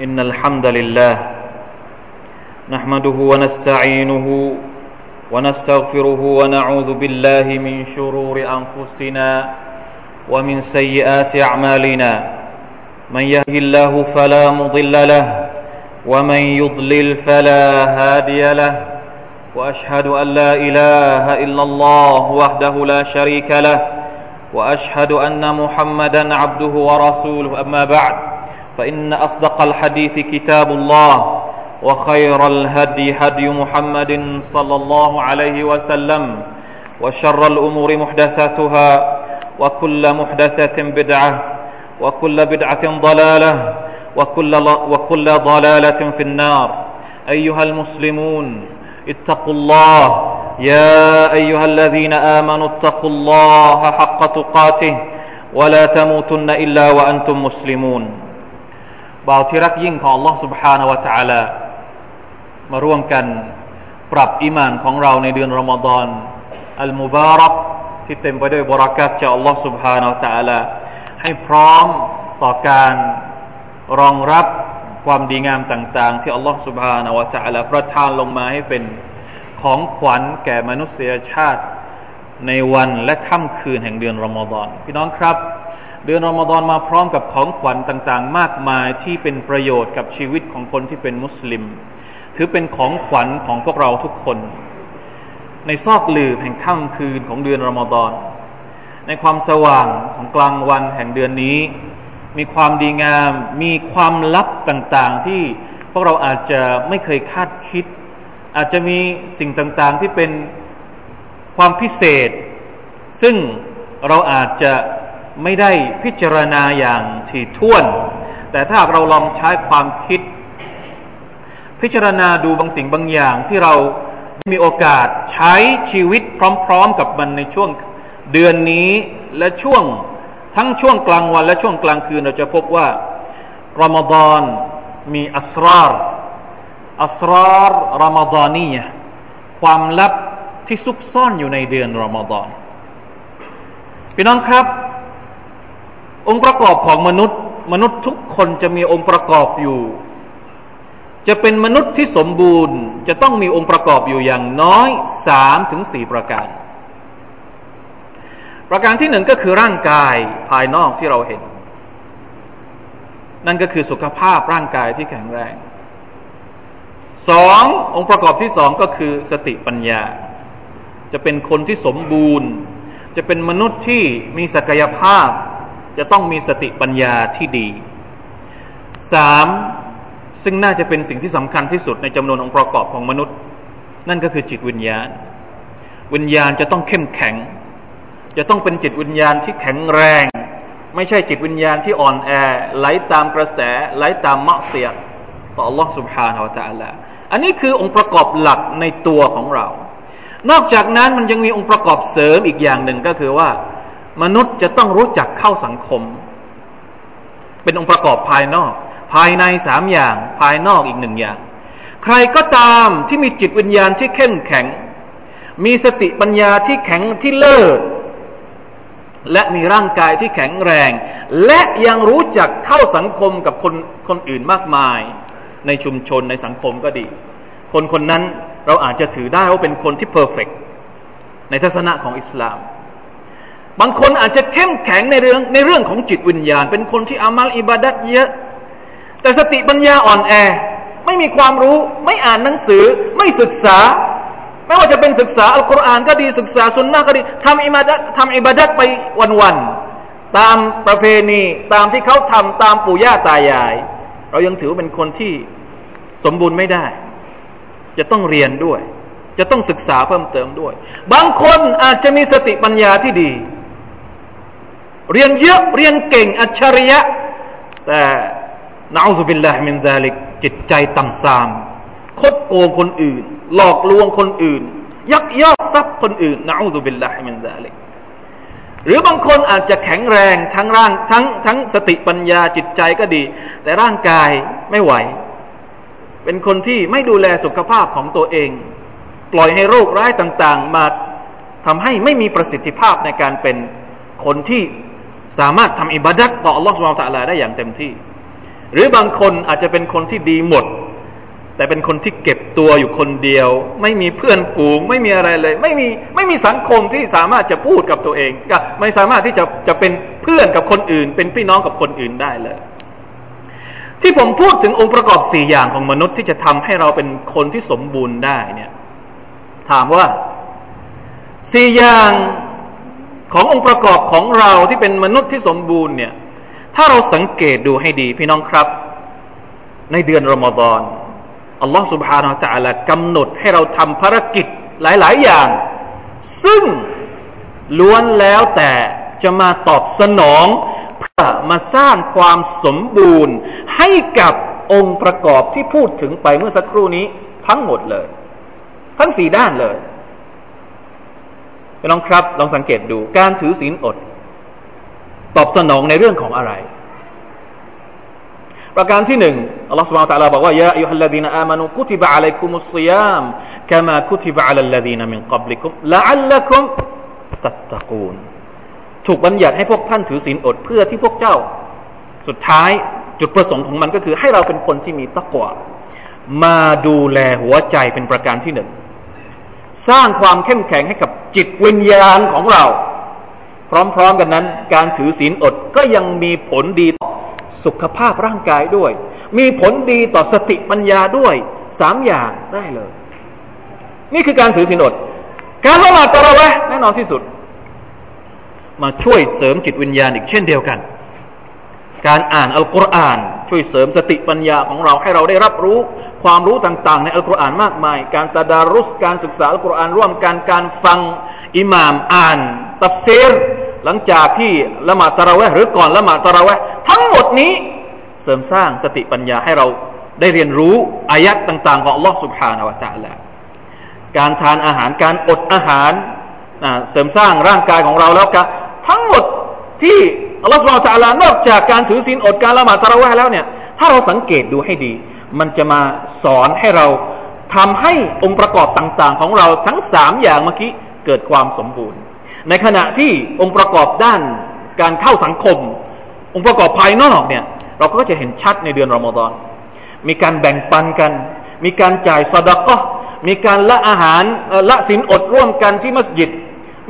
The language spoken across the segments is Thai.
إن الحمد لله نحمده ونستعينه ونستغفره ونعوذ بالله من شرور أنفسنا ومن سيئات أعمالنا من يهده الله فلا مضل له ومن يضلل فلا هادي له وأشهد أن لا إله إلا الله وحده لا شريك له وأشهد أن محمدا عبده ورسوله أما بعد فإن أصدق الحديث كتاب الله وخير الهدي هدي محمد صلى الله عليه وسلم وشر الأمور محدثاتها وكل محدثة بدعة وكل بدعة ضلالة وكل ضلالة في النار أيها المسلمون اتقوا الله يا أيها الذين آمنوا اتقوا الله حق تقاته ولا تموتن إلا وأنتم مسلمون บ่าวที่รักยิ่งของ Allah سبحانه และ تعالى มาร่วมกันปรับอีหม่านของเราในเดือนรอมฎอนอัลมุบารักที่เต็มไปด้วยบะเราะกาตจาก Allah سبحانه และ تعالى ให้พร้อมต่อการรองรับความดีงามต่างๆที่ Allah سبحانه และ تعالى ประทานลงมาให้เป็นของขวัญแก่มนุษยชาติในวันและค่ำคืนแห่งเดือนรอมฎอนพี่น้องครับเดือนรอมฎอนมาพร้อมกับของขวัญต่างๆมากมายที่เป็นประโยชน์กับชีวิตของคนที่เป็นมุสลิมถือเป็นของขวัญของพวกเราทุกคนในซอกหลืบแห่งค่ำคืนของเดือนรอมฎอนในความสว่างของกลางวันแห่งเดือนนี้มีความดีงามมีความลับต่างๆที่พวกเราอาจจะไม่เคยคาดคิดอาจจะมีสิ่งต่างๆที่เป็นความพิเศษซึ่งเราอาจจะไม่ได้พิจารณาอย่างถี่ถ้วนแต่ถ้าเราลองใช้ความคิดพิจารณาดูบางสิ่งบางอย่างที่เรามีโอกาสใช้ชีวิตพร้อมๆกับมันในช่วงเดือนนี้และช่วงทั้งช่วงกลางวันและช่วงกลางคืนเราจะพบว่ารอมฎอนมีอัสรารรอมฎอนียะห์ความลับที่ซุกซ่อนอยู่ในเดือนรอมฎอนพี่น้องครับองค์ประกอบของมนุษย์ทุกคนจะมีองค์ประกอบอยู่จะเป็นมนุษย์ที่สมบูรณ์จะต้องมีองค์ประกอบอยู่อย่างน้อย 3-4 ประการประการที่หนึ่งก็คือร่างกายภายนอกที่เราเห็นนั่นก็คือสุขภาพร่างกายที่แข็งแรง2องค์ประกอบที่2ก็คือสติปัญญาจะเป็นคนที่สมบูรณ์จะเป็นมนุษย์ที่มีศักยภาพจะต้องมีสติปัญญาที่ดี3ซึ่งน่าจะเป็นสิ่งที่สำคัญที่สุดในจำนวนองค์ประกอบของมนุษย์นั่นก็คือจิตวิญญาณวิญญาณจะต้องเข้มแข็งจะต้องเป็นจิตวิญญาณที่แข็งแรงไม่ใช่จิตวิญญาณที่อ่อนแอไหลตามกระแสไหลตามมะเสียะต่อ Allah سبحانه และ تعالى อันนี้คือองค์ประกอบหลักในตัวของเรานอกจากนั้นมันยังมีองค์ประกอบเสริมอีกอย่างหนึ่งก็คือว่ามนุษย์จะต้องรู้จักเข้าสังคมเป็นองค์ประกอบภายนอกภายใน3อย่างภายนอกอีก1อย่างใครก็ตามที่มีจิตวิญญาณที่เข้มแข็งมีสติปัญญาที่แข็งที่เลิศและมีร่างกายที่แข็งแรงและยังรู้จักเข้าสังคมกับคนอื่นมากมายในชุมชนในสังคมก็ดีคนนั้นเราอาจจะถือได้ว่าเป็นคนที่เพอร์เฟกต์ในทัศนะของอิสลามบางคนอาจจะเข้มแข็งในเรื่องของจิตวิญญาณเป็นคนที่อามัลอิบาดัตเยอะแต่สติปัญญาอ่อนแอไม่มีความรู้ไม่อ่านหนังสือไม่ศึกษาไม่ว่าจะเป็นศึกษาอัลกุรอานก็ดีศึกษาสุนนะห์ก็ดีทำอิบาดัตไปวันๆตามประเพณีตามที่เขาทำตามปู่ย่าตายายเรายังถือเป็นคนที่สมบูรณ์ไม่ได้จะต้องเรียนด้วยจะต้องศึกษาเพิ่มเติมด้วยบางคนอาจจะมีสติปัญญาที่ดีเรียนเยอะเรียนเก่งอัจฉริยะแต่นะอูซุบิลลาฮิมินซาลิกจิตใจต่ำทรามคดโกงคนอื่นหลอกลวงคนอื่นยักยอกทรัพย์คนอื่นนะอูซุบิลลาฮิมินซาลิกหรือบางคนอาจจะแข็งแรงทั้งสติปัญญาจิตใจก็ดีแต่ร่างกายไม่ไหวเป็นคนที่ไม่ดูแลสุขภาพของตัวเองปล่อยให้โรคร้ายต่างๆมาทำให้ไม่มีประสิทธิภาพในการเป็นคนที่สามารถทำอิบาดัตต่ออัลลอฮฺซุบฮานะฮูวะตะอาลาได้อย่างเต็มที่ หรือบางคนอาจจะเป็นคนที่ดีหมดแต่เป็นคนที่เก็บตัวอยู่คนเดียวไม่มีเพื่อนฝูงไม่มีอะไรเลยไม่มีสังคมที่สามารถจะพูดกับตัวเองไม่สามารถที่จะเป็นเพื่อนกับคนอื่นเป็นพี่น้องกับคนอื่นได้เลยที่ผมพูดถึงองค์ประกอบ4อย่างของมนุษย์ที่จะทำให้เราเป็นคนที่สมบูรณ์ได้เนี่ยถามว่า4อย่างขององค์ประกอบของเราที่เป็นมนุษย์ที่สมบูรณ์เนี่ยถ้าเราสังเกตดูให้ดีพี่น้องครับในเดือนรอมฎอนอัลลอฮฺ سبحانه และ تعالى กำหนดให้เราทำภารกิจหลายๆอย่างซึ่งล้วนแล้วแต่จะมาตอบสนองเพื่อมาสร้างความสมบูรณ์ให้กับองค์ประกอบที่พูดถึงไปเมื่อสักครู่นี้ทั้งหมดเลยทั้งสี่ด้านเลยพี่น้องครับลองสังเกตดูการถือศีลอดตอบสนองในเรื่องของอะไรประการที่หนึ่งอัลลอฮฺ سبحانه และ تعالى บอกว่ายาอัยยูฮัลลาดีนอามานูกุติบะอะลัยกุมุศศิยามกะมากุติบะอะลัลลาดีนมินกับลิกุมละอัลลักุมตัตตะกูนถูกบัญญัติให้พวกท่านถือศีลอดเพื่อที่พวกเจ้าสุดท้ายจุดประสงค์ของมันก็คือให้เราเป็นคนที่มีตักวามาดูแลหัวใจเป็นประการที่หนึ่งสร้างความเข้มแข็งให้กับจิตวิญญาณของเราพร้อมๆกันนั้นการถือศีลอดก็ยังมีผลดีต่อสุขภาพร่างกายด้วยมีผลดีต่อสติปัญญาด้วย3อย่างได้เลยนี่คือการถือศีลอดการละหมาดตะเราะเราะห์แน่นอนที่สุดมาช่วยเสริมจิตวิญญาณอีกเช่นเดียวกันการอ่านอัลกุรอานช่วยเสริมสติปัญญาของเราให้เราได้รับรู้ความรู้ต่างๆในอัลกุรอานมากมายการตะดารุสการศึกษาอัลกุรอานร่วมกันการฟังอิหม่ามอ่านตัฟซีรหลังจากที่ละหมาดตะเราะเราะห์หรือก่อนละหมาดตะเราะเราะห์ทั้งหมดนี้เสริมสร้างสติปัญญาให้เราได้เรียนรู้อายะห์ต่างๆของอัลเลาะห์ซุบฮานะฮูวะตะอาลาการทานอาหารการอดอาหารเสริมสร้างร่างกายของเราแล้วก็ทั้งหมดที่อัลเลาะห์ซุบฮานะฮูวะตะอาลานอกจากการถือศีลอดการละหมาดตะเราะเราะห์แล้วเนี่ยถ้าเราสังเกตดูให้ดีมันจะมาสอนให้เราทำให้องค์ประกอบต่างๆของเราทั้ง3อย่างเมื่อกี้เกิดความสมบูรณ์ในขณะที่องค์ประกอบด้านการเข้าสังคมองค์ประกอบภายนอกเนี่ยเราก็จะเห็นชัดในเดือนรอมฎอนมีการแบ่งปันกันมีการจ่ายซะดะกะห์มีการละอาหารละศีลอดร่วมกันที่มัสยิด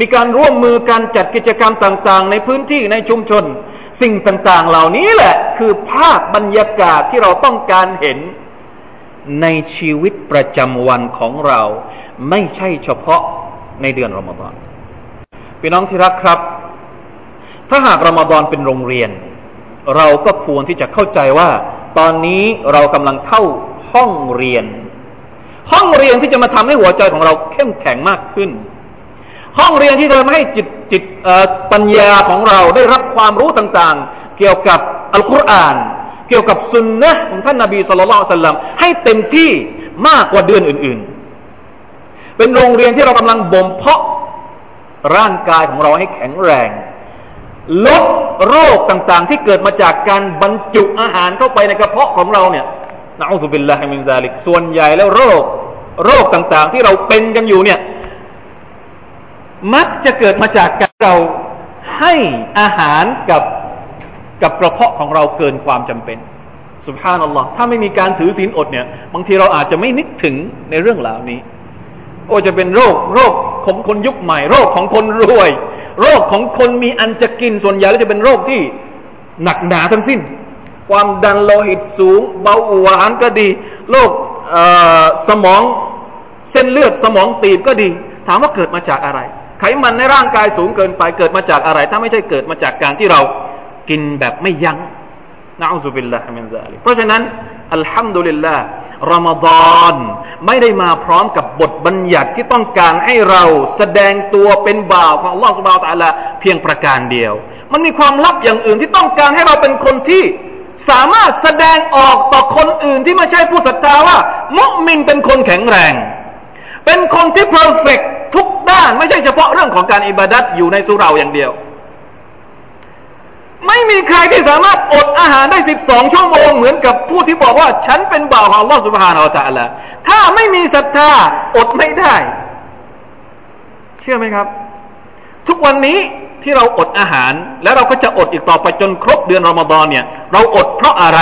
มีการร่วมมือการจัดกิจกรรมต่างๆในพื้นที่ในชุมชนสิ่งต่างๆเหล่านี้แหละคือภาพบรรยากาศที่เราต้องการเห็นในชีวิตประจำวันของเราไม่ใช่เฉพาะในเดือนรอมฎอนพี่น้องที่รักครับถ้าหากรอมฎอนเป็นโรงเรียนเราก็ควรที่จะเข้าใจว่าตอนนี้เรากำลังเข้าห้องเรียนห้องเรียนที่จะมาทำให้หัวใจของเราเข้มแข็งมากขึ้นห้องเรียนที่จะทำให้จิตปัญญาของเราได้รับความรู้ต่างๆเกี่ยวกับอัลกุรอานเกี่ยวกับซุนนะห์ของท่านนบีศ็อลลัลลอฮุอะลัยฮิวะซัลลัมให้เต็มที่มากกว่าเดือนอื่นๆเป็นโรงเรียนที่เรากำลังบ่มเพาะร่างกายของเราให้แข็งแรงลดโรคต่างๆที่เกิดมาจากการบรรจุอาหารเข้าไปในกระเพาะของเราเนี่ยนะอูซุบิลลาฮิมินซาลิกส่วนใหญ่แล้วโรคต่างๆที่เราเป็นกันอยู่เนี่ยมักจะเกิดมาจากการเราให้อาหารกับกระเพาะของเราเกินความจำเป็นซุบฮานัลลอฮ์ถ้าไม่มีการถือศีลอดเนี่ยบางทีเราอาจจะไม่นึกถึงในเรื่องเหล่านี้โอ้จะเป็นโรคของคนยุคใหม่โรคของคนรวยโรคของคนมีอันจะกินส่วนใหญ่แล้วจะเป็นโรคที่หนักหนาทั้งสิ้นความดันโลหิตสูงเบาหวานก็ดีโรคสมองเส้นเลือดสมองตีบก็ดีถามว่าเกิดมาจากอะไรไขมันในร่างกายสูงเกินไปเกิดมาจากอะไรถ้าไม่ใช่เกิดมาจากการที่เรากินแบบไม่ยั้งนะอูซุบิลลาฮิมินซาลิกเพราะฉะนั้นอัลฮัมดุลิลลาห์รอมฎอนไม่ได้มาพร้อมกับบทบัญญัติที่ต้องการให้เราแสดงตัวเป็นบ่าวของอัลเลาะห์ซุบฮานะฮูวะตะอาลาเพียงประการเดียวมันมีความลับอย่างอื่นที่ต้องการให้เราเป็นคนที่สามารถแสดงออกต่อคนอื่นที่ไม่ใช่ผู้ศรัทธาว่ามุมินเป็นคนแข็งแรงเป็นคนที่เพอร์เฟคทุกด้านไม่ใช่เฉพาะเรื่องของการอิบาดัตอยู่ในสุเราะห์อย่างเดียวไม่มีใครที่สามารถอดอาหารได้12ชั่วโมงเหมือนกับผู้ที่บอกว่าฉันเป็นบ่าวของอัลเลาะห์ซุบฮานะฮูวะตะอาลาถ้าไม่มีศรัทธาอดไม่ได้เชื่อไหมครับทุกวันนี้ที่เราอดอาหารแล้วเราก็จะอดอีกต่อไปจนครบเดือนรอมฎอนเนี่ยเราอดเพราะอะไร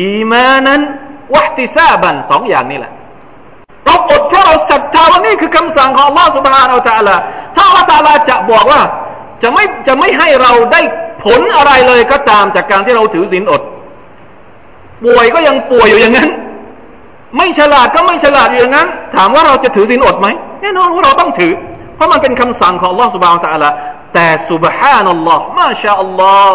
อีมานั้นวะติซาบันสองอย่างนี่แหละเราอดเพราะเราศรัทธาว่านี่คือคำสั่งของอัลลอฮฺซุบฮานะฮูวะตะอาลาถ้าอัลลอฮฺตะอาลาจะบอกว่าจะไม่ให้เราได้ผลอะไรเลยก็ตามจากการที่เราถือศีลอดป่วยก็ยังป่วยอยู่อย่างนั้นไม่ฉลาดก็ไม่ฉลาดอยู่อย่างนั้นถามว่าเราจะถือศีลอดไหมแน่นอนว่าเราต้องถือเพราะมันเป็นคำสั่งของอัลลอฮฺซุบฮานะฮูวะตะอาลาแต่ซุบฮานัลลอฮฺมาชาอัลลอฮฺ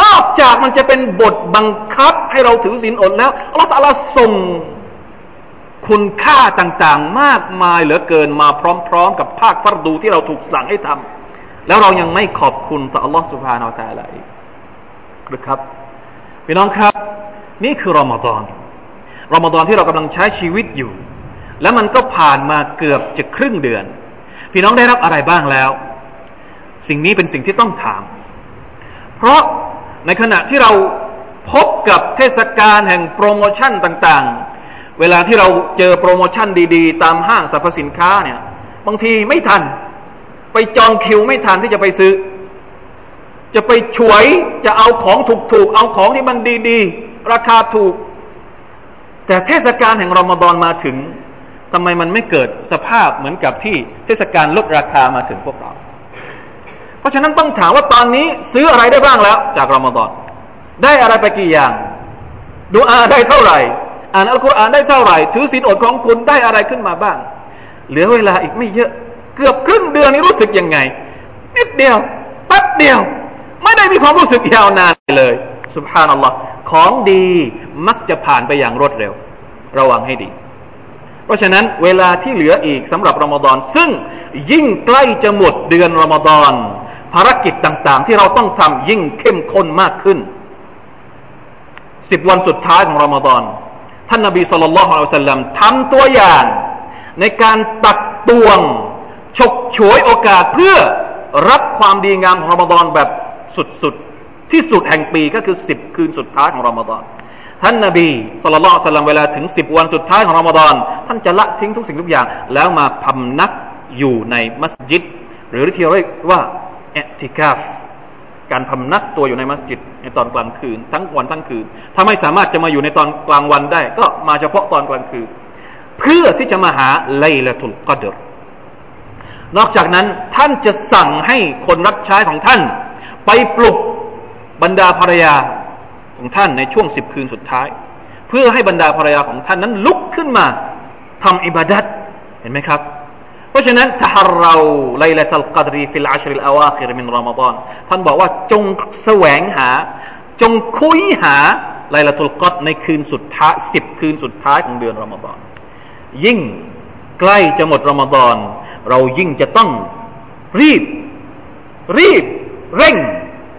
นอกจากมันจะเป็นบทบังคับให้เราถือศีลอดแล้วอัลลอฮฺตะอาลาส่งคุณค่าต่างๆมากมายเหลือเกินมาพร้อมๆกับภาคฟัรดูที่เราถูกสั่งให้ทำแล้วเรายังไม่ขอบคุณต่ออัลลอฮฺซุบฮานะฮูวะตะอาลาอีกครับพี่น้องครับนี่คือรอมฎอนที่เรากำลังใช้ชีวิตอยู่แล้วมันก็ผ่านมาเกือบจะครึ่งเดือนพี่น้องได้รับอะไรบ้างแล้วสิ่งนี้เป็นสิ่งที่ต้องถามเพราะในขณะที่เราพบกับเทศกาลแห่งโปรโมชั่นต่างๆเวลาที่เราเจอโปรโมชั่นดีๆตามห้างสรรพสินค้าเนี่ยบางทีไม่ทันไปจองคิวไม่ทันที่จะไปซื้อจะไปฉวยจะเอาของถูกๆเอาของที่มันดีๆราคาถูกแต่เทศกาลแห่งรอมฎอนมาถึงทำไมมันไม่เกิดสภาพเหมือนกับที่เทศกาลลดราคามาถึงพวกเราเพราะฉะนั้นต้องถามว่าตอนนี้ซื้ออะไรได้บ้างแล้วจากรอมฎอนได้อะไรไปกี่อย่างดุอาได้เท่าไหร่อ่านอัลกุรอานได้เท่าไหร่ถือศีลอดของคุณได้อะไรขึ้นมาบ้างเหลือเวลาอีกไม่เยอะเกือบครึ่งเดือนนี้รู้สึกยังไงนิดเดียวแป๊บเดียวไม่ได้มีความรู้สึกยาวนานเลยซุบฮานัลลอฮ์ของดีมักจะผ่านไปอย่างรวดเร็วระวังให้ดีเพราะฉะนั้นเวลาที่เหลืออีกสำหรับรอมฎอนซึ่งยิ่งใกล้จะหมดเดือนรอมฎอนภารกิจต่างๆที่เราต้องทำยิ่งเข้มข้นมากขึ้น10วันสุดท้ายของรอมฎอนท่านนบีศ็อลลัลลอฮุอะลัยฮิวะซัลลัมทำตัวอย่างในการตักตวงฉกฉวยโอกาสเพื่อรับความดีงามของรอมฎอนแบบสุดๆที่สุดแห่งปีก็คือ10คืนสุดท้ายของรอมฎอนท่านนบีศ็อลลัลลอฮุอะลัยฮิวะซัลลัมเวลาถึง10วันสุดท้ายของรอมฎอนท่านจะละทิ้งทุกสิ่งทุกอย่างแล้วมาพำนักอยู่ในมัสยิดหรือที่เรียกว่าอิอ์ติกาฟการพำนักตัวอยู่ในมัสยิดในตอนกลางคืนทั้งวันทั้งคืนถ้าไม่สามารถจะมาอยู่ในตอนกลางวันได้ก็มาเฉพาะตอนกลางคืนเพื่อที่จะมาหาไลละตุลกอดรนอกจากนั้นท่านจะสั่งให้คนรับใช้ของท่านไปปลุกบรรดาภรรยาของท่านในช่วง10คืนสุดท้ายเพื่อให้บรรดาภรรยาของท่านนั้นลุกขึ้นมาทำอิบาดัตเห็นไหมครับเพราะฉะนั้นทะฮัรเราไลละตัลกอดรฟิลอัชริลอาวาคิรมินรอมฎอนท่านบอกว่าจงแสวงหาจงคุ้ยหาไลละตุลกอดในคืนสุดท้าย10คืนสุดท้ายของเดือนรอมฎอนยิ่งใกล้จะหมดรอมฎอนเรายิ่งจะต้องรีบเร่ง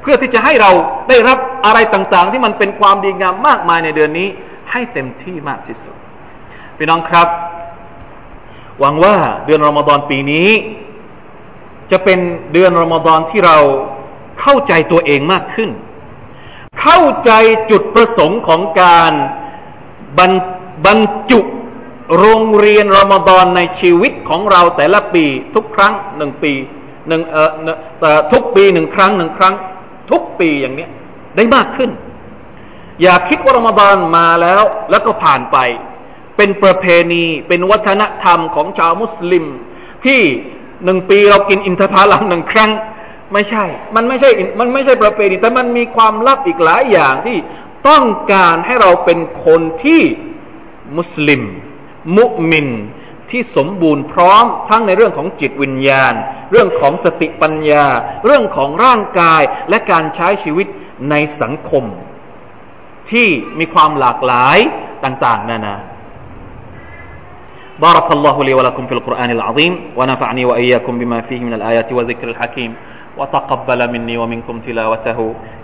เพื่อที่จะให้เราได้รับอะไรต่างๆที่มันเป็นความดีงามมากมายในเดือนนี้ให้เต็มที่มากที่สุดพี่น้องครับหวังว่าเดือนรอมฎอนปีนี้จะเป็นเดือนรอมฎอนที่เราเข้าใจตัวเองมากขึ้นเข้าใจจุดประสงค์ของการบรรจุโรงเรียนรอมฎอนในชีวิตของเราแต่ละปีทุกครั้ง1ปีทุกปี1ครั้ง1ครั้งทุกปีอย่างนี้ได้มากขึ้นอย่าคิดว่ารอมฎอนมาแล้วก็ผ่านไปเป็นประเพณีเป็นวัฒนธรรมของชาวมุสลิมที่1ปีเรากินอินทผลัม1ครั้งไม่ใช่มันไม่ใช่ประเพณีแต่มันมีความลับอีกหลายอย่างที่ต้องการให้เราเป็นคนที่มุสลิมมุมินที่สมบูรณ์พร้อมทั้งในเรื่องของจิตวิญญาณเรื่องของสติปัญญาเรื่องของร่างกายและการใช้ชีวิตในสังคมที่มีความหลากหลายต่างๆนานาبارك الله لي ولكم في القرآن العظيم ونفعني وإياكم بما فيه من الآيات وذكر الحكيم وتقبل مني ومنكم تلاوته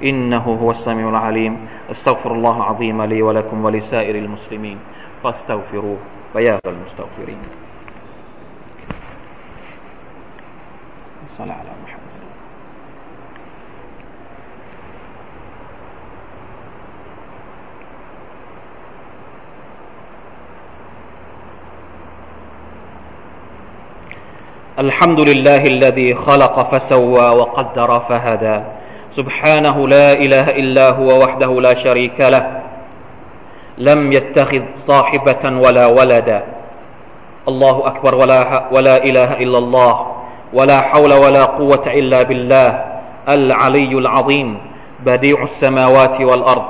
إنه هو السميع العليم استغفر الله العظيم لي ولكم ولسائر المسلمين فاستغفروه ويا المستغفرين صلى على محمد الحمد لله الذي خلق فسوى وقدر فهدى سبحانه لا إله إلا هو وحده لا شريك له لم يتخذ صاحبة ولا ولدا الله أكبر ولا إله إلا الله ولا حول ولا قوة إلا بالله العلي العظيم بديع السماوات والأرض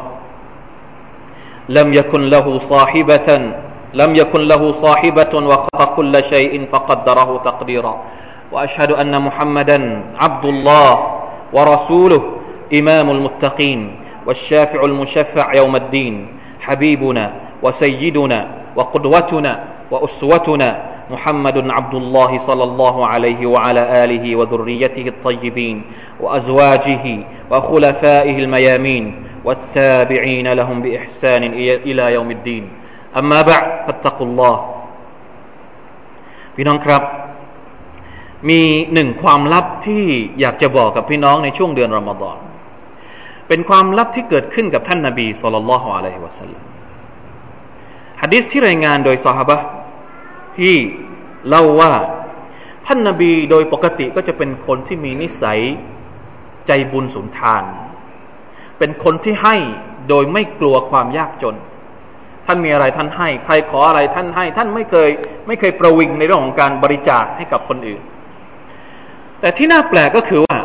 لم يكن له صاحبة وخلق كل شيء فقدره تقديرا وأشهد أن محمدا عبد الله ورسوله إمام المتقين والشافع المشفع يوم الدين حبيبنا وسيدنا وقدوتنا وأسوتنا محمد عبد الله صلى الله عليه وعلى آله وذريته الطيبين وأزواجه وخلفائه الميامين والتابعين لهم بإحسان إلى يوم الدين أما بعد فاتقوا الله พี่น้องครับมีหนึ่งความลับที่อยากจะบอกกับพี่น้องในช่วงเดือนรอมฎอนเป็นความลับที่เกิดขึ้นกับท่านนบีศ็อลลัลลอฮุอะลัยฮิวะซัลลัมหะดีษที่รายงานโดยซอฮาบะห์ที่เล่าว่าท่านนบีโดยปกติก็จะเป็นคนที่มีนิสัยใจบุญสุนทานเป็นคนที่ให้โดยไม่กลัวความยากจนท่านมีอะไรท่านให้ใครขออะไรท่านให้ท่านไม่เคยประวิงในเรื่องของการบริจาคให้กับคนอื่นแต่ที่น่าแปลกก็คือว่า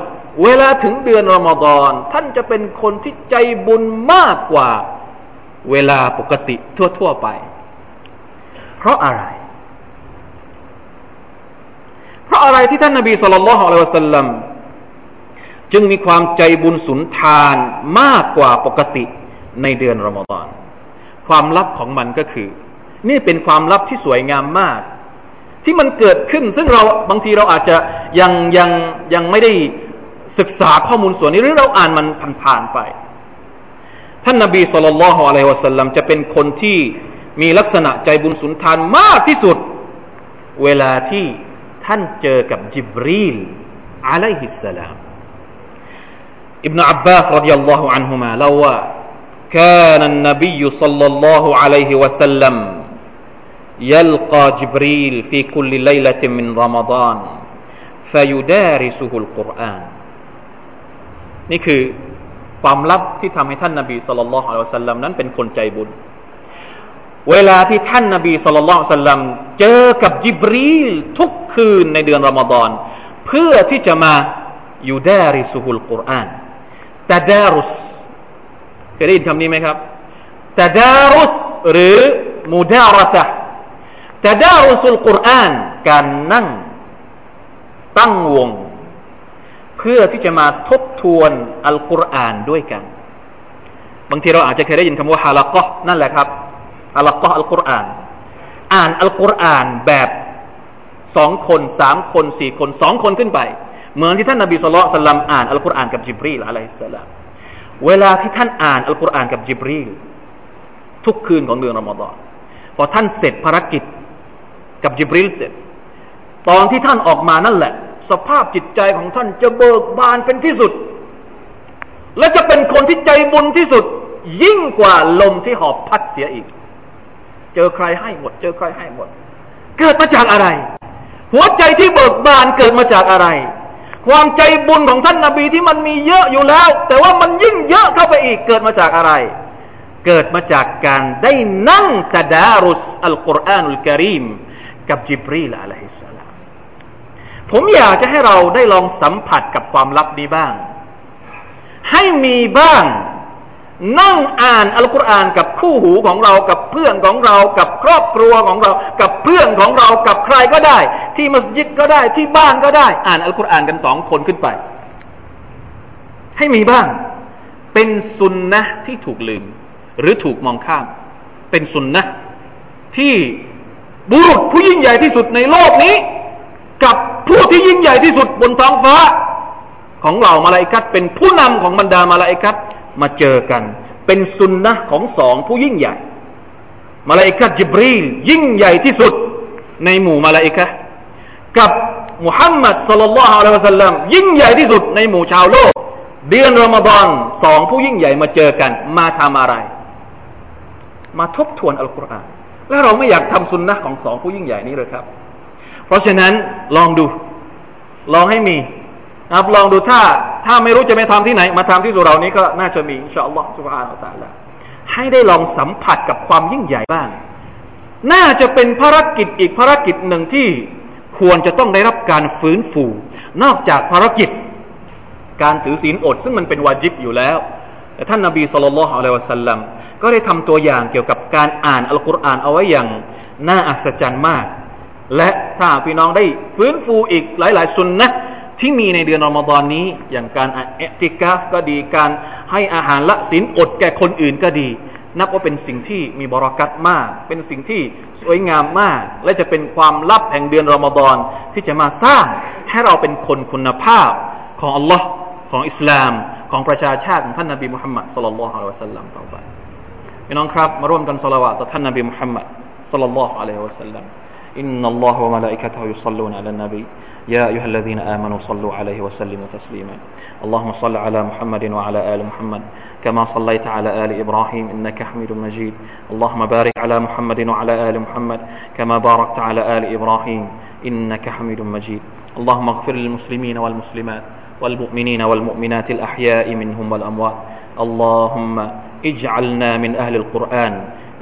เวลาถึงเดือนรอมฎอนท่านจะเป็นคนที่ใจบุญมากกว่าเวลาปกติทั่วๆไปเพราะอะไรที่ท่านนบีศ็อลลัลลอฮุอะลัยฮิวะซัลลัมจึงมีความใจบุญสุนทานมากกว่าปกติในเดือนรอมฎอนความลับของมันก็คือนี่เป็นความลับที่สวยงามมากที่มันเกิดขึ้นซึ่งเราบางทีเราอาจจะยังไม่ได้ศึกษาข้อมูลส่วนนี้หรือเราอ่านมันผ่านๆไปท่านนบีศ็อลลัลลอฮุอะลัยฮิวะซัลลัมจะเป็นคนที่มีลักษณะใจบุญสุนทานมากที่สุดเวลาที่ท่านเจอกับจิบรีลอะลัยฮิสสลามอิบนุอับบาสรอฎิยัลลอฮุอันฮุมาเล่าว่า كان النبي صلى الله عليه وسلم يلقى جبريل في كل ليلة من رمضان فيدارسه القرآن นี่คือความลับที่ทำให้ท่านนบีศ็อลลัลลอฮุอะลัยฮิวะซัลลัมนั้นเป็นคนใจบุญเวลาที่ท่านนบีศ็อลลัลลอฮุอะลัยฮิวะซัลลัมเจอกับจิบรีลทุกคืนในเดือนรอมฎอนเพื่อที่จะมายูดาริซุฮุลกุรอานตะดารุสเคยได้ยินคำนี้ไหมครับตะดารุสหรือมุดารสะตะดารุซุลกุรอานการนั่งตั้งวงเพื่อที่จะมาทบทวนอัลกุรอานด้วยกันบางทีเราอาจจะเคยได้ยินคำว่าฮะละกะห์นั่นแหละครับฮะละกะห์อัลกุรอานอ่านอัลกุรอานแบบ2คน3คน4คน2คนขึ้นไปเหมือนที่ท่านนบีศ็อลลัลลอฮุอะลัยฮิวะซัลลัมอ่านอัลกุรอานกับจิบรีลอะลัยฮิสสลามเวลาที่ท่านอ่านอัลกุรอานกับจิบรีลทุกคืนของเดือนรอมฎอนพอท่านเสร็จภารกิจกับจิบรีลเสร็จตอนที่ท่านออกมานั่นแหละสภาพจิตใจของท่านจะเบิกบานเป็นที่สุดและจะเป็นคนที่ใจบุญที่สุดยิ่งกว่าลมที่หอบพัดเสียอีกเจอใครให้หมดเกิดมาจากอะไรหัวใจที่เบิกบานเกิดมาจากอะไรความใจบุญของท่านนบีที่มันมีเยอะอยู่แล้วแต่ว่ามันยิ่งเยอะเข้าไปอีกเกิดมาจากอะไรเกิดมาจากการได้นั่งตะดารุสอัลกุรอานุลกะรีมกับจิบรีลอะลัยฮิสสลามผมอยากจะให้เราได้ลองสัมผัสกับความลับนี้บ้างให้มีบ้างนั่งอ่านอัลกุรอานกับคู่หูของเรากับเพื่อนของเรากับครอบครัวของเรากับเพื่อนของเรากับใครก็ได้ที่มัสยิดก็ได้ที่บ้านก็ได้อ่านอัลกุรอานกัน2คนขึ้นไปให้มีบ้างเป็นสุนนะห์ที่ถูกลืมหรือถูกมองข้ามเป็นสุนนะห์ที่บุรุษผู้ยิ่งใหญ่ที่สุดในโลกนี้กับผู้ที่ยิ่งใหญ่ที่สุดบนท้องฟ้าของเหล่ามลาอิกะฮ์เป็นผู้นำของบรรดามลาอิกะฮ์มาเจอกันเป็นสุนนะห์ของสองผู้ยิ่งใหญ่มลาอิกะฮ์จิบรีลยิ่งใหญ่ที่สุดในหมู่มลาอิกะฮ์กับมุฮัมมัดศ็อลลัลลอฮุอะลัยฮิวะซัลลัมยิ่งใหญ่ที่สุดในหมู่ชาวโลกเดือนรอมฎอนสองผู้ยิ่งใหญ่มาเจอกันมาทำอะไรมาทบทวนอัลกุรอานแล้วเราไม่อยากทำสุนนะห์ของสองผู้ยิ่งใหญ่นี้เลยครับเพราะฉะนั้นลองดูลองให้มีนะครับลองดูถ้าไม่รู้จะไปทำที่ไหนมาทำที่สุเรานี้ก็น่าจะมีอินชาอัลลอฮฺซุบฮานะฮูวะตะอาลา ให้ได้ลองสัมผัสกับความยิ่งใหญ่บ้างน่าจะเป็นภารกิจอีกภารกิจหนึ่งที่ควรจะต้องได้รับการฟื้นฟูนอกจากภารกิจการถือศีลอดซึ่งมันเป็นวาญิบอยู่แล้วแต่ท่านนบีศ็อลลัลลอฮุอะลัยฮิวะซัลลัมก็ได้ทำตัวอย่างเกี่ยวกับการอ่านอัลกุรอานเอาไว้อย่างน่าอัศจรรย์มากและถ้าพี่น้องได้ฟื้นฟูอีกหลายๆสุนนะห์ที่มีในเดือนรอมฎอนนี้อย่างการอิอ์ติกาฟก็ดีการให้อาหารละศีลอดแก่คนอื่นก็ดีนับว่าเป็นสิ่งที่มีบารอกัตมากเป็นสิ่งที่สวยงามมากและจะเป็นความลับแห่งเดือนรอมฎอนที่จะมาสร้างให้เราเป็นคนคุณภาพของอัลลอฮ์ของอิสลามของประชาชาติของท่านนบีมุฮัมมัดศ็อลลัลลอฮุอะลัยฮิวะซัลลัมต่อไปพี่น้องครับมาร่วมกันศอลาวาตต่อท่านนบีมุฮัมมัดศ็อลลัลลอฮุอะลัยฮิวะซัลลัมอินนัลลอฮุวะมะลาอิกะตุฮุยุศ็อลลูนะอะลันนบียาอัยยูฮัลละซีนะอามานูศ็อลลูอะลัยฮิวะซัลลิมูตัสลีมาอัลลอฮุมมะศ็อลลิอะลามุฮัมมัดวะอะลาอาลิมุฮัมมัดكما صليت على آل إبراهيم إنك حميد مجيد اللهم بارك على محمد وعلى آل محمد كما باركت على آل إبراهيم إنك حميد مجيد اللهم اغفر للمسلمين والمسلمات والمؤمنين والمؤمنات الأحياء منهم والأموات اللهم اجعلنا من أهل القرآن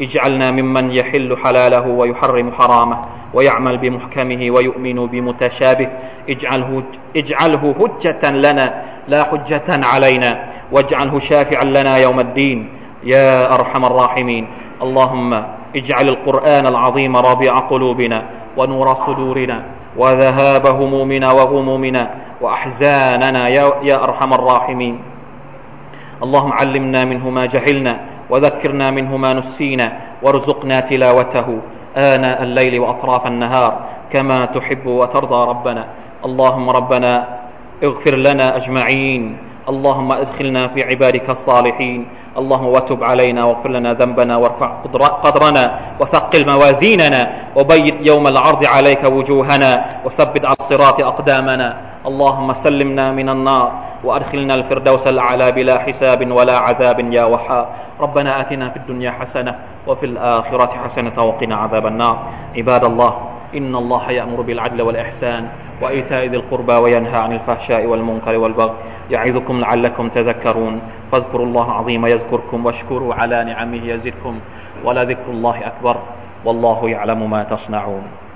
اجعلنا ممن يحل حلاله ويحرم حرامه ويعمل بمحكمه ويؤمن بمتشابه اجعله حجة لنا لا حجة علينا واجعله شافعا لنا يوم الدين يا أرحم الراحمين اللهم اجعل القرآن العظيم ربيع قلوبنا ونور صدورنا وذهاب همومنا وغمومنا وأحزاننا يا أرحم الراحمين اللهم علمنا منه ما جهلنا وذكرنا منه ما نسينا وارزقنا تلاوته آناء الليل وأطراف النهار كما تحب وترضى ربنا اللهم ربنا اغفر لنا أجمعين اللهم ادخلنا في عبادك الصالحين اللهم وتب علينا واغفر لنا ذنبنا وارفع قدرنا وثقل موازيننا وبيض يوم العرض عليك وجوهنا وثبت على الصراط أقدامنا اللهم سلمنا من النار وأدخلنا الفردوس الأعلى بلا حساب ولا عذاب يا وهاب ربنا آتنا في الدنيا حسنة وفي الآخرة حسنة وقنا عذاب النار عباد الله إن الله يأمر بالعدل والإحسان وإيتاء ذي القربى وينهى عن الفحشاء والمنكر والبغي يعظكم لعلكم تذكرون فاذكروا الله العظيم يذكركم واشكروا على نعمه يزدكم ولذكر الله أكبر والله يعلم ما تصنعون